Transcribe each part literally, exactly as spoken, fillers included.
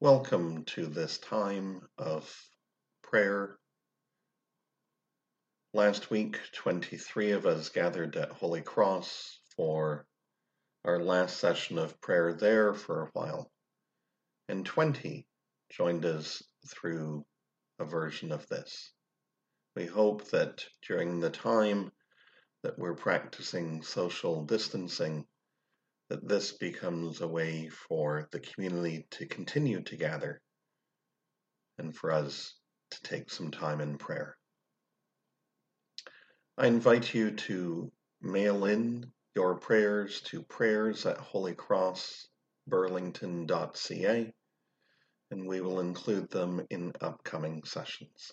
Welcome to this time of prayer. Last week, twenty-three of us gathered at Holy Cross for our last session of prayer there for a while, and twenty joined us through a version of this. We hope that during the time that we're practicing social distancing, that this becomes a way for the community to continue to gather and for us to take some time in prayer. I invite you to mail in your prayers to prayers at holy cross burlington dot c a, and we will include them in upcoming sessions.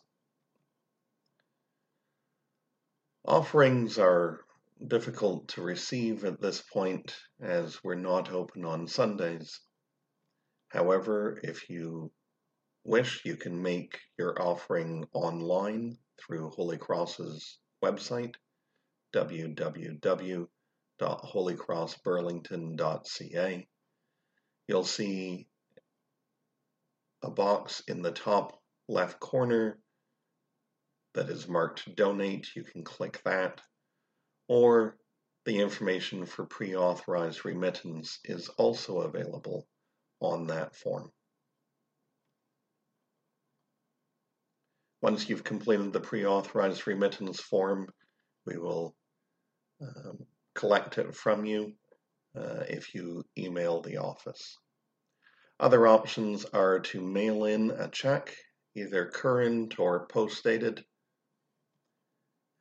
Offerings are difficult to receive at this point, as we're not open on Sundays. However, if you wish, you can make your offering online through Holy Cross's website, w w w dot holy cross burlington dot c a. You'll see a box in the top left corner that is marked Donate. You can click that. Or the information for pre-authorized remittance is also available on that form. Once you've completed the pre-authorized remittance form, we will um, collect it from you uh, if you email the office. Other options are to mail in a check, either current or post-dated,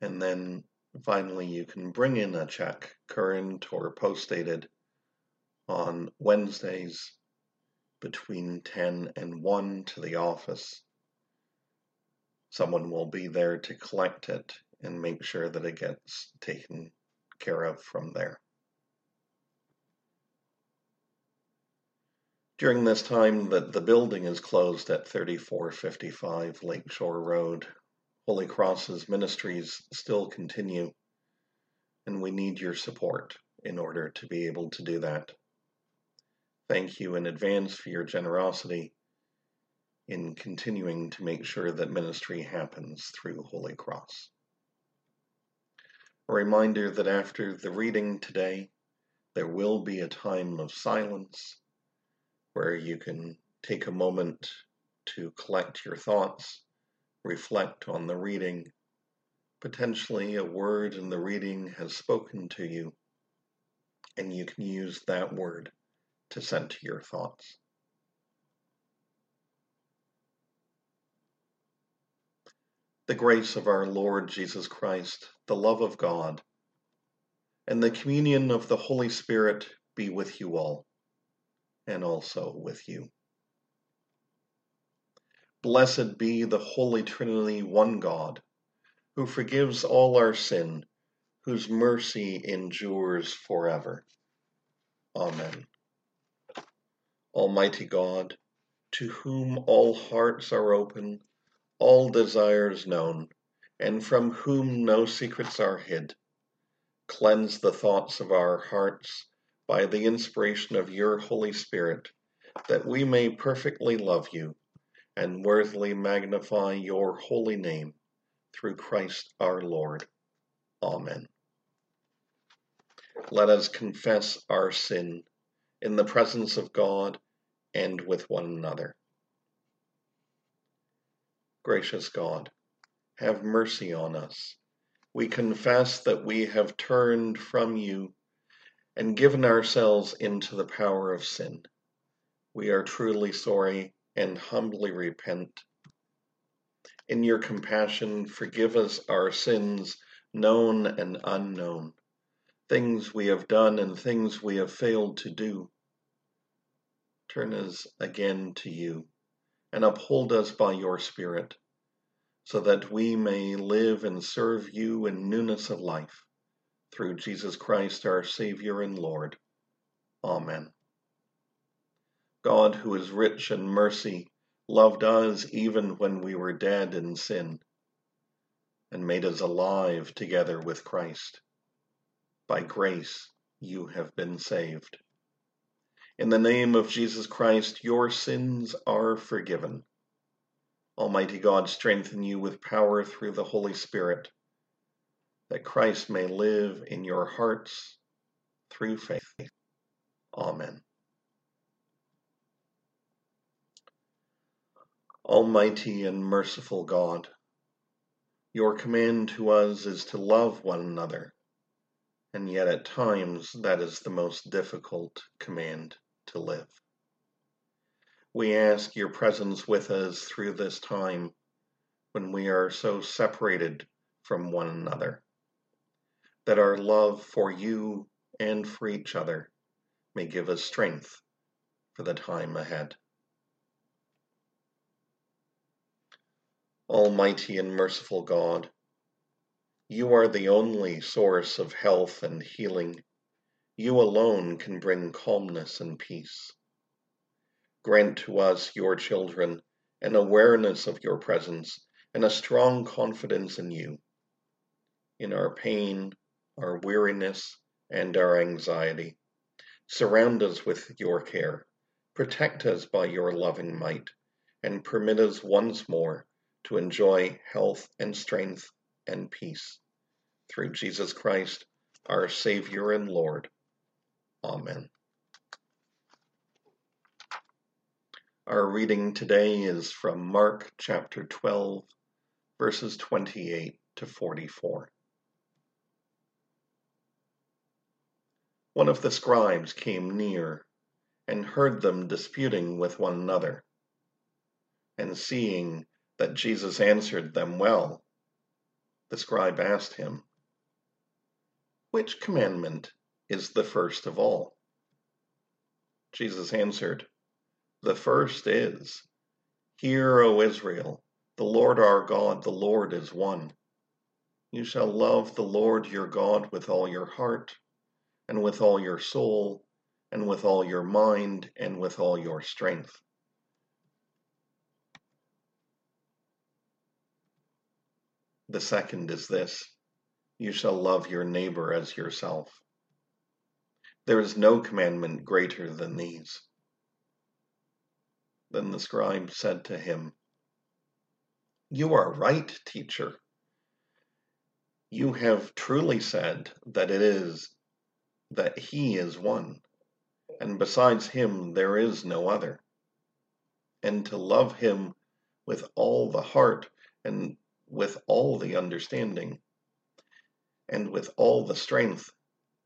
and then finally, you can bring in a check, current or post-dated, on Wednesdays between ten and one to the office. Someone will be there to collect it and make sure that it gets taken care of from there. During this time that the building is closed at thirty-four fifty-five Lakeshore Road, Holy Cross's ministries still continue, and we need your support in order to be able to do that. Thank you in advance for your generosity in continuing to make sure that ministry happens through Holy Cross. A reminder that after the reading today, there will be a time of silence where you can take a moment to collect your thoughts, reflect on the reading. Potentially a word in the reading has spoken to you, and you can use that word to center your thoughts. The grace of our Lord Jesus Christ, the love of God, and the communion of the Holy Spirit be with you all, and also with you. Blessed be the Holy Trinity, one God, who forgives all our sin, whose mercy endures forever. Amen. Almighty God, to whom all hearts are open, all desires known, and from whom no secrets are hid, cleanse the thoughts of our hearts by the inspiration of your Holy Spirit, that we may perfectly love you and worthily magnify your holy name, through Christ our Lord. Amen. Let us confess our sin in the presence of God and with one another. Gracious God, have mercy on us. We confess that we have turned from you and given ourselves into the power of sin. We are truly sorry and humbly repent. In your compassion, forgive us our sins, known and unknown, things we have done and things we have failed to do. Turn us again to you, and uphold us by your Spirit, so that we may live and serve you in newness of life, through Jesus Christ, our Savior and Lord. Amen. God, who is rich in mercy, loved us even when we were dead in sin, and made us alive together with Christ. By grace you have been saved. In the name of Jesus Christ, your sins are forgiven. Almighty God, strengthen you with power through the Holy Spirit, that Christ may live in your hearts through faith. Amen. Almighty and merciful God, your command to us is to love one another, and yet at times that is the most difficult command to live. We ask your presence with us through this time when we are so separated from one another, that our love for you and for each other may give us strength for the time ahead. Almighty and merciful God, you are the only source of health and healing. You alone can bring calmness and peace. Grant to us, your children, an awareness of your presence and a strong confidence in you, in our pain, our weariness, and our anxiety. Surround us with your care, protect us by your loving might, and permit us once more to enjoy health and strength and peace. Through Jesus Christ, our Savior and Lord. Amen. Our reading today is from Mark chapter twelve, verses twenty-eight to forty-four. One of the scribes came near and heard them disputing with one another. And seeing that Jesus answered them well, the scribe asked him, "Which commandment is the first of all?" Jesus answered, "The first is, 'Hear, O Israel, the Lord our God, the Lord is one. You shall love the Lord your God with all your heart, and with all your soul, and with all your mind, and with all your strength.'" The second is this: "You shall love your neighbor as yourself." There is no commandment greater than these. Then the scribe said to him, "You are right, teacher. You have truly said that it is, that he is one, and besides him there is no other. And to love him with all the heart, and with all the understanding, and with all the strength,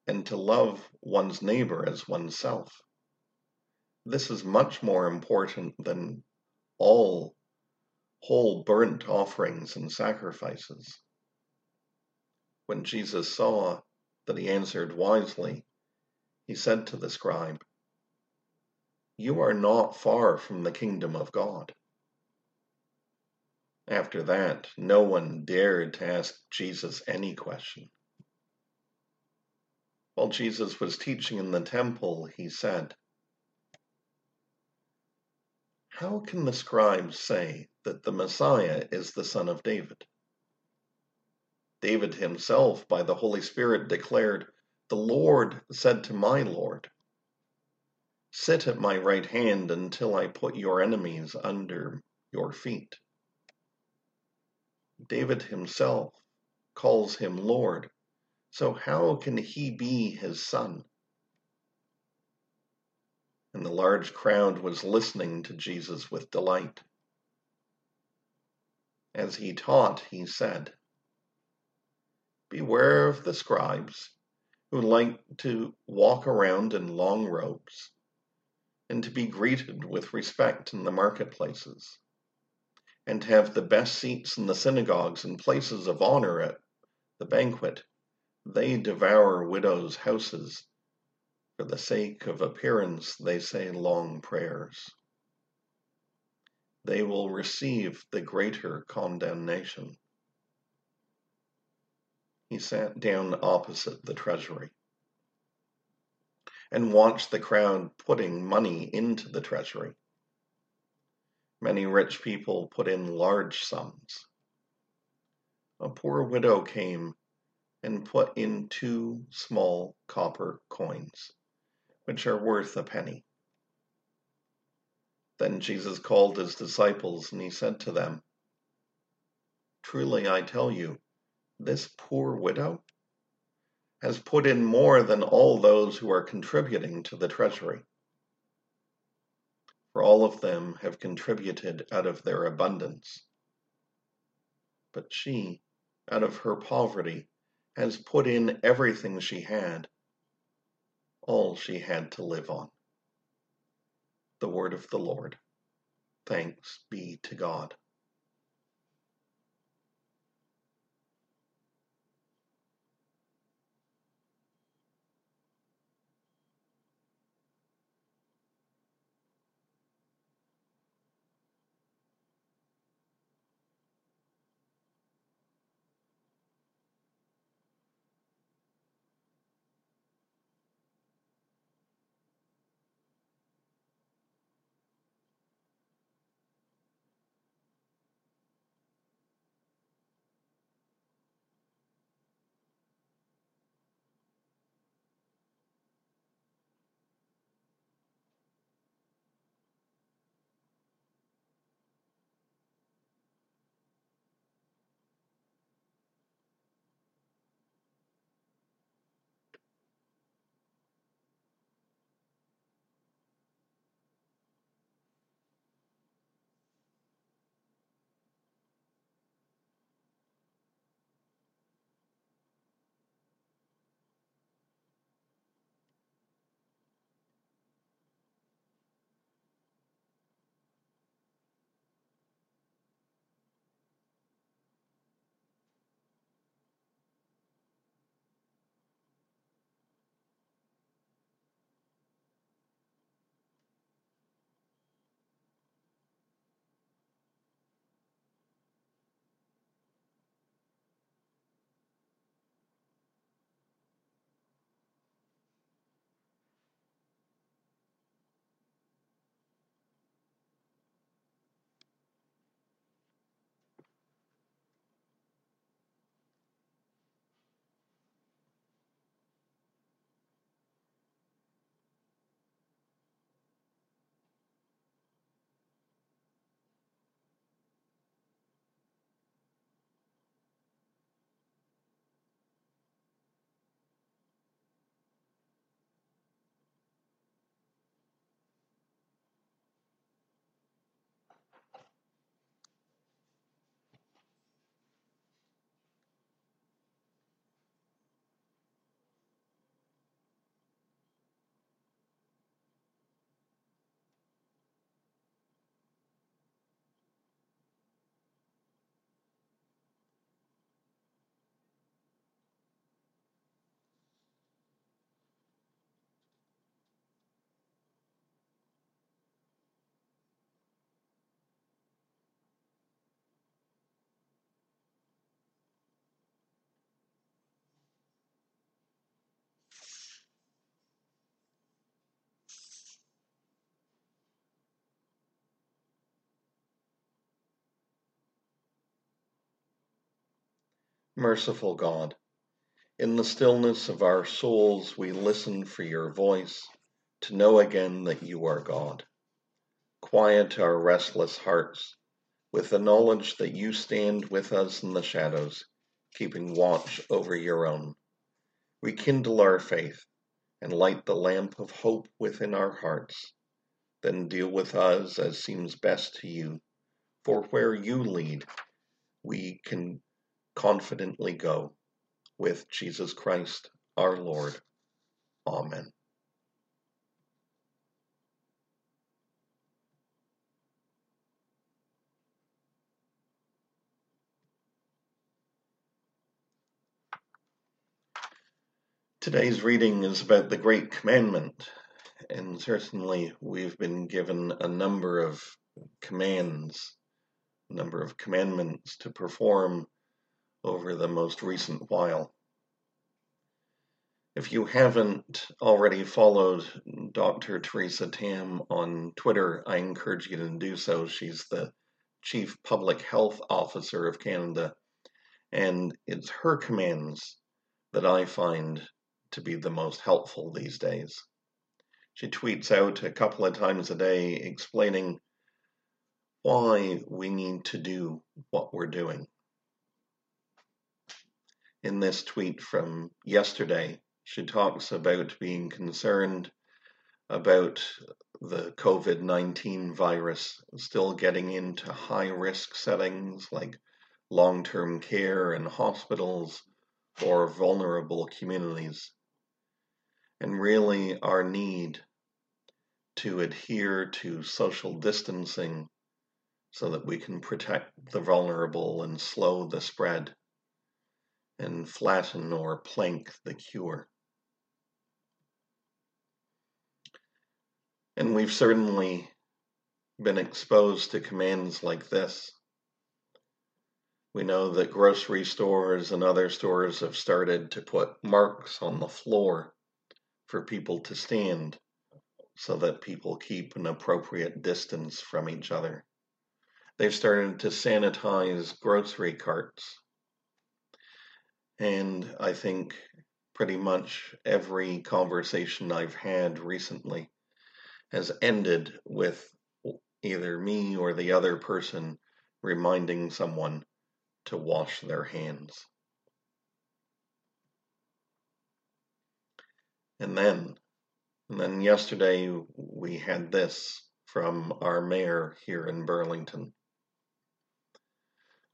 and to love one's neighbor as oneself. This is much more important than all whole burnt offerings and sacrifices." When Jesus saw that he answered wisely, he said to the scribe, "You are not far from the kingdom of God." After that, no one dared to ask Jesus any question. While Jesus was teaching in the temple, he said, "How can the scribes say that the Messiah is the son of David? David himself, by the Holy Spirit, declared, 'The Lord said to my Lord, sit at my right hand until I put your enemies under your feet.' David himself calls him Lord, so how can he be his son?" And the large crowd was listening to Jesus with delight. As he taught, he said, "Beware of the scribes who like to walk around in long robes and to be greeted with respect in the marketplaces and to have the best seats in the synagogues and places of honor at the banquet. They devour widows' houses. For the sake of appearance, they say long prayers. They will receive the greater condemnation." He sat down opposite the treasury and watched the crowd putting money into the treasury. Many rich people put in large sums. A poor widow came and put in two small copper coins, which are worth a penny. Then Jesus called his disciples, and he said to them, "Truly I tell you, this poor widow has put in more than all those who are contributing to the treasury. For all of them have contributed out of their abundance. But she, out of her poverty, has put in everything she had, all she had to live on." The word of the Lord. Thanks be to God. Merciful God, in the stillness of our souls, we listen for your voice to know again that you are God. Quiet our restless hearts with the knowledge that you stand with us in the shadows, keeping watch over your own. Rekindle our faith and light the lamp of hope within our hearts. Then deal with us as seems best to you, for where you lead, we can confidently go. With Jesus Christ, our Lord. Amen. Today's reading is about the Great Commandment, and certainly we've been given a number of commands, a number of commandments to perform over the most recent while. If you haven't already followed Doctor Teresa Tam on Twitter, I encourage you to do so. She's the Chief Public Health Officer of Canada, and it's her commands that I find to be the most helpful these days. She tweets out a couple of times a day explaining why we need to do what we're doing. In this tweet from yesterday, she talks about being concerned about the COVID nineteen virus still getting into high-risk settings like long-term care and hospitals or vulnerable communities, and really our need to adhere to social distancing so that we can protect the vulnerable and slow the spread and flatten or plank the cure. And we've certainly been exposed to commands like this. We know that grocery stores and other stores have started to put marks on the floor for people to stand so that people keep an appropriate distance from each other. They've started to sanitize grocery carts. And I think pretty much every conversation I've had recently has ended with either me or the other person reminding someone to wash their hands. And then, and then yesterday we had this from our mayor here in Burlington,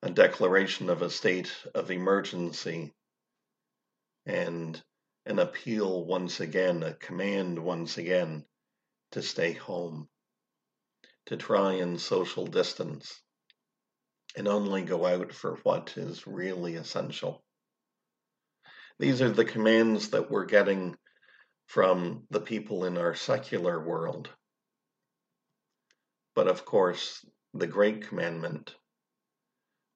a declaration of a state of emergency and an appeal once again, a command once again, to stay home, to try and social distance, and only go out for what is really essential. These are the commands that we're getting from the people in our secular world. But of course, the great commandment,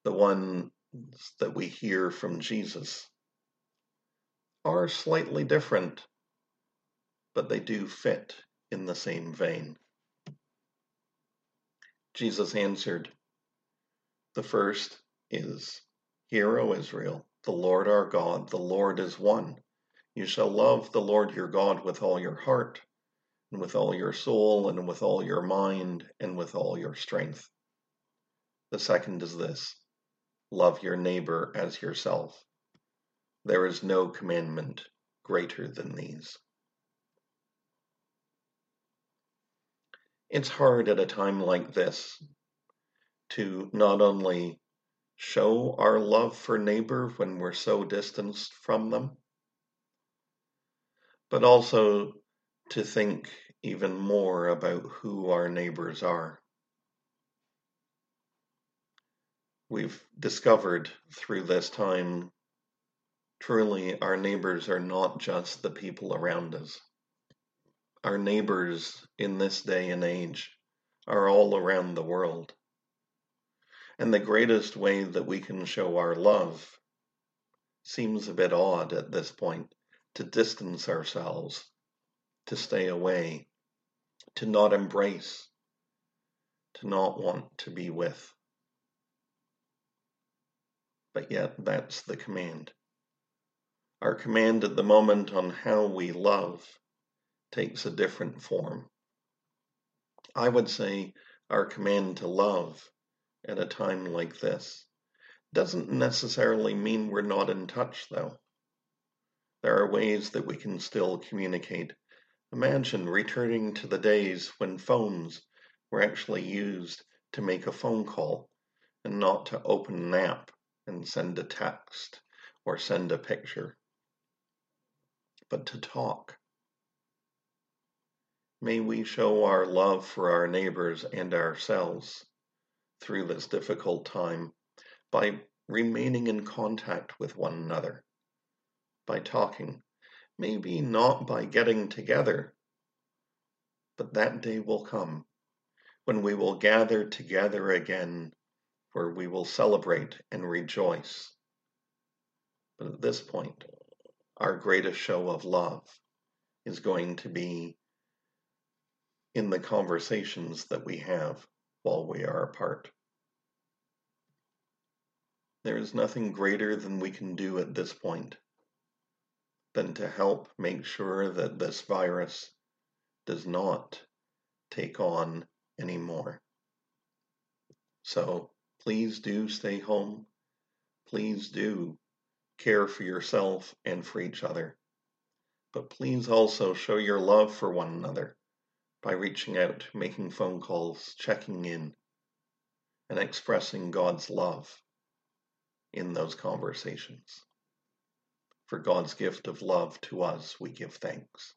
the ones that we hear from Jesus, are slightly different, but they do fit in the same vein. Jesus answered, "The first is, Hear, O Israel, the Lord our God, the Lord is one. You shall love the Lord your God with all your heart, and with all your soul, and with all your mind, and with all your strength. The second is this, love your neighbor as yourself. There is no commandment greater than these." It's hard at a time like this to not only show our love for neighbor when we're so distanced from them, but also to think even more about who our neighbors are. We've discovered through this time, truly our neighbors are not just the people around us. Our neighbors in this day and age are all around the world. And the greatest way that we can show our love seems a bit odd at this point, to distance ourselves, to stay away, to not embrace, to not want to be with. But yet, that's the command. Our command at the moment on how we love takes a different form. I would say our command to love at a time like this doesn't necessarily mean we're not in touch, though. There are ways that we can still communicate. Imagine returning to the days when phones were actually used to make a phone call and not to open an app and send a text or send a picture, but to talk. May we show our love for our neighbors and ourselves through this difficult time by remaining in contact with one another, by talking, maybe not by getting together, but that day will come when we will gather together again, where we will celebrate and rejoice. But at this point, our greatest show of love is going to be in the conversations that we have while we are apart. There is nothing greater than we can do at this point than to help make sure that this virus does not take on anymore. So please do stay home. Please do care for yourself and for each other. But please also show your love for one another by reaching out, making phone calls, checking in, and expressing God's love in those conversations. For God's gift of love to us, we give thanks.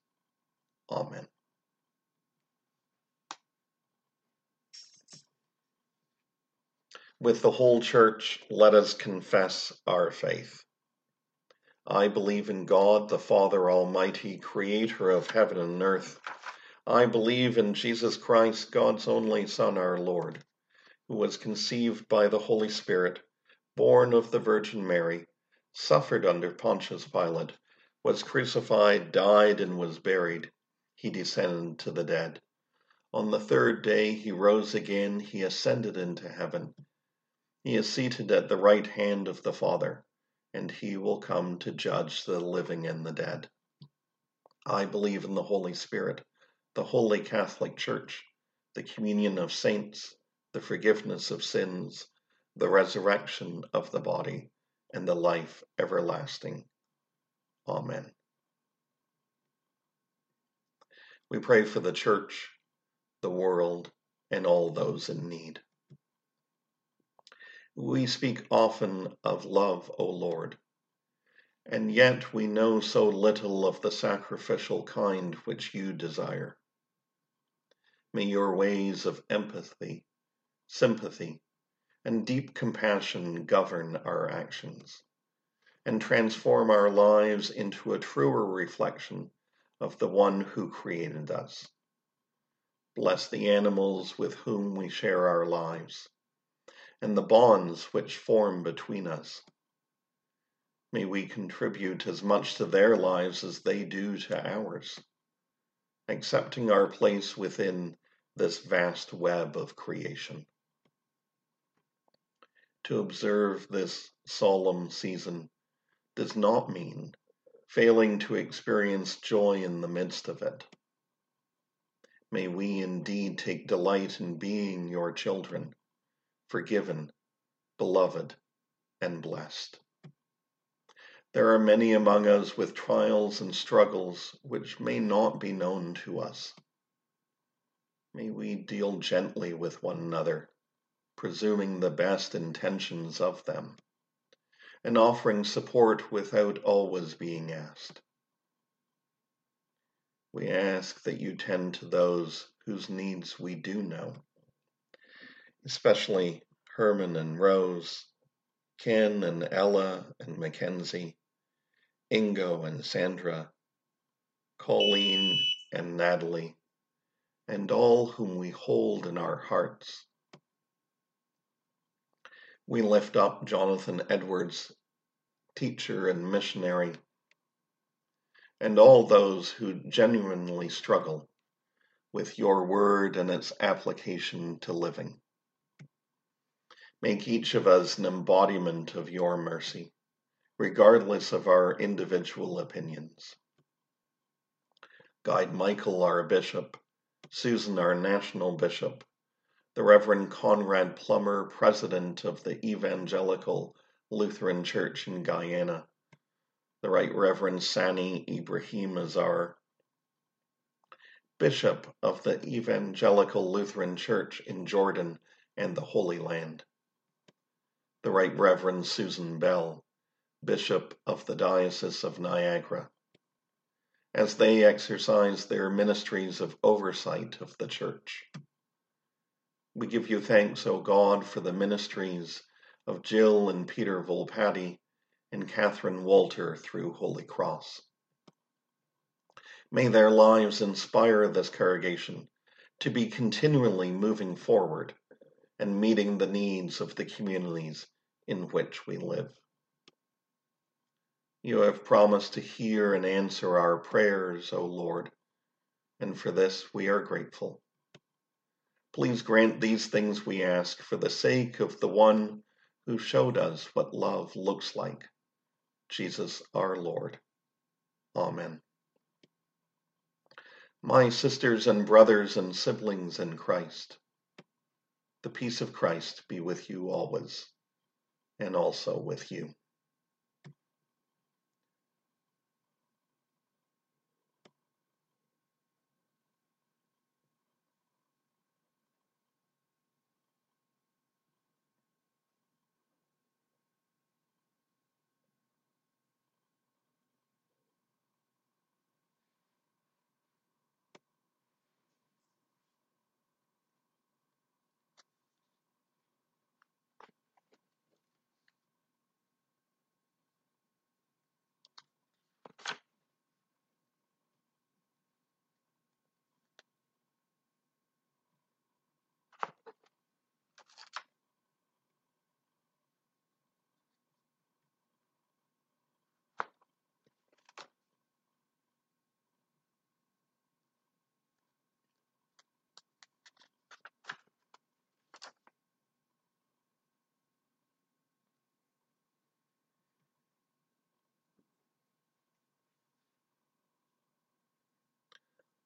Amen. With the whole church, let us confess our faith. I believe in God, the Father Almighty, creator of heaven and earth. I believe in Jesus Christ, God's only Son, our Lord, who was conceived by the Holy Spirit, born of the Virgin Mary, suffered under Pontius Pilate, was crucified, died, and was buried. He descended to the dead. On the third day he rose again. He ascended into heaven. He is seated at the right hand of the Father, and he will come to judge the living and the dead. I believe in the Holy Spirit, the Holy Catholic Church, the communion of saints, the forgiveness of sins, the resurrection of the body, and the life everlasting. Amen. We pray for the Church, the world, and all those in need. We speak often of love, O Lord, and yet we know so little of the sacrificial kind which you desire. May your ways of empathy, sympathy, and deep compassion govern our actions, and transform our lives into a truer reflection of the one who created us. Bless the animals with whom we share our lives, and the bonds which form between us. May we contribute as much to their lives as they do to ours, accepting our place within this vast web of creation. To observe this solemn season does not mean failing to experience joy in the midst of it. May we indeed take delight in being your children, forgiven, beloved, and blessed. There are many among us with trials and struggles which may not be known to us. May we deal gently with one another, presuming the best intentions of them, and offering support without always being asked. We ask that you tend to those whose needs we do know, especially Herman and Rose, Ken and Ella and Mackenzie, Ingo and Sandra, Colleen and Natalie, and all whom we hold in our hearts. We lift up Jonathan Edwards, teacher and missionary, and all those who genuinely struggle with your word and its application to living. Make each of us an embodiment of your mercy, regardless of our individual opinions. Guide Michael, our bishop, Susan, our national bishop, the Reverend Conrad Plummer, president of the Evangelical Lutheran Church in Guyana, the Right Reverend Sani Ibrahim Azar, bishop of the Evangelical Lutheran Church in Jordan and the Holy Land, the Right Reverend Susan Bell, Bishop of the Diocese of Niagara, as they exercise their ministries of oversight of the Church. We give you thanks, O God, for the ministries of Jill and Peter Volpatti and Catherine Walter through Holy Cross. May their lives inspire this congregation to be continually moving forward and meeting the needs of the communities in which we live. You have promised to hear and answer our prayers, O Lord, and for this we are grateful. Please grant these things we ask for the sake of the one who showed us what love looks like, Jesus our Lord. Amen. My sisters and brothers and siblings in Christ, The peace of Christ be with you always, and also with you.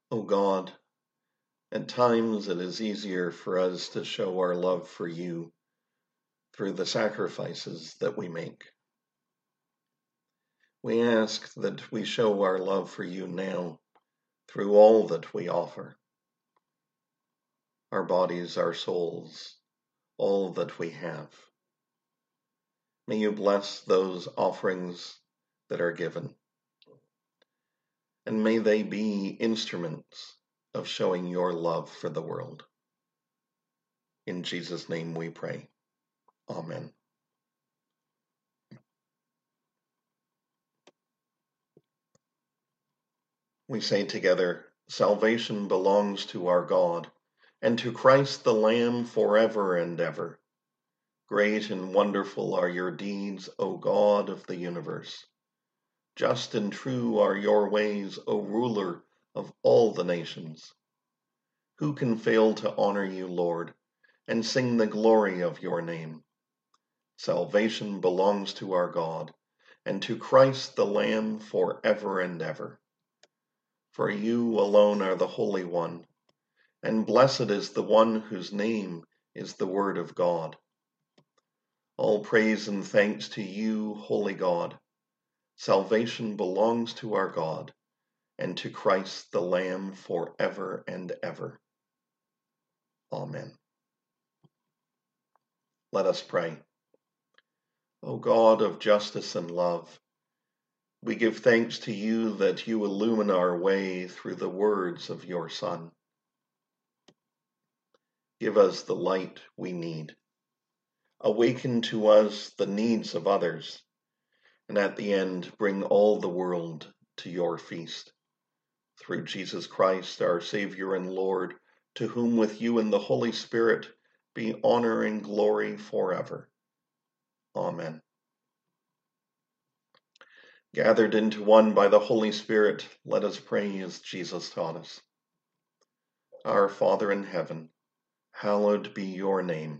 O God, at times it is easier for us to show our love for you through the sacrifices that we make. We ask that we show our love for you now through all that we offer, our bodies, our souls, all that we have. May you bless those offerings that are given. And may they be instruments of showing your love for the world. In Jesus' name we pray. Amen. We say together, salvation belongs to our God, and to Christ the Lamb forever and ever. Great and wonderful are your deeds, O God of the universe. Just and true are your ways, O ruler of all the nations. Who can fail to honor you, Lord, and sing the glory of your name? Salvation belongs to our God, and to Christ the Lamb forever and ever. For you alone are the Holy One, and blessed is the one whose name is the Word of God. All praise and thanks to you, Holy God. Salvation belongs to our God, and to Christ the Lamb forever and ever. Amen. Let us pray. O God of justice and love, we give thanks to you that you illumine our way through the words of your Son. Give us the light we need. Awaken to us the needs of others. And at the end, bring all the world to your feast. Through Jesus Christ, our Savior and Lord, to whom with you and the Holy Spirit be honor and glory forever. Amen. Gathered into one by the Holy Spirit, let us pray as Jesus taught us. Our Father in heaven, hallowed be your name.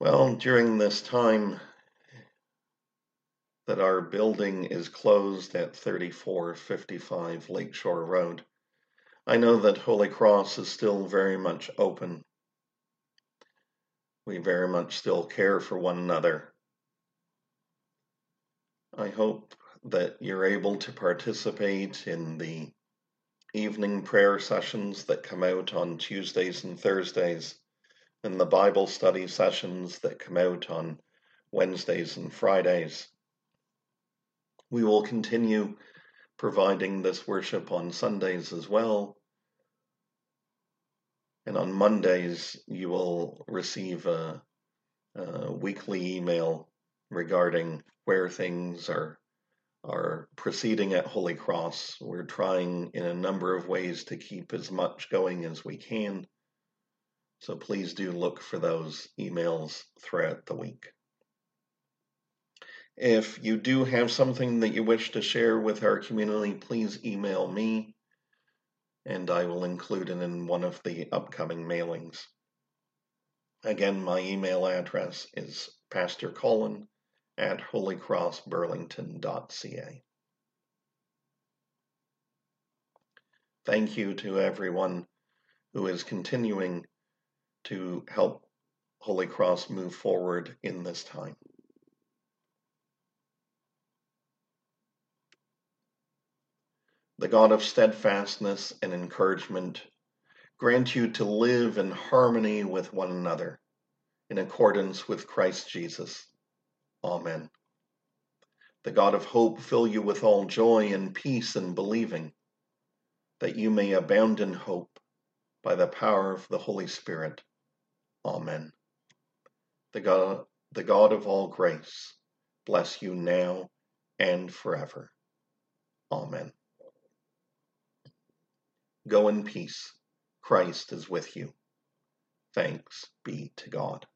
Well, during this time that our building is closed at thirty-four fifty-five Lakeshore Road, I know that Holy Cross is still very much open. We very much still care for one another. I hope that you're able to participate in the evening prayer sessions that come out on Tuesdays and Thursdays, and the Bible study sessions that come out on Wednesdays and Fridays. We will continue providing this worship on Sundays as well. And on Mondays, you will receive a, a weekly email regarding where things are, are proceeding at Holy Cross. We're trying in a number of ways to keep as much going as we can. So please do look for those emails throughout the week. If you do have something that you wish to share with our community, please email me, and I will include it in one of the upcoming mailings. Again, my email address is pastorcolin at holycrossburlington.ca. Thank you to everyone who is continuing to help Holy Cross move forward in this time. The God of steadfastness and encouragement grant you to live in harmony with one another, in accordance with Christ Jesus. Amen. The God of hope fill you with all joy and peace in believing, that you may abound in hope by the power of the Holy Spirit. Amen. The God, the God of all grace, bless you now and forever. Amen. Go in peace. Christ is with you. Thanks be to God.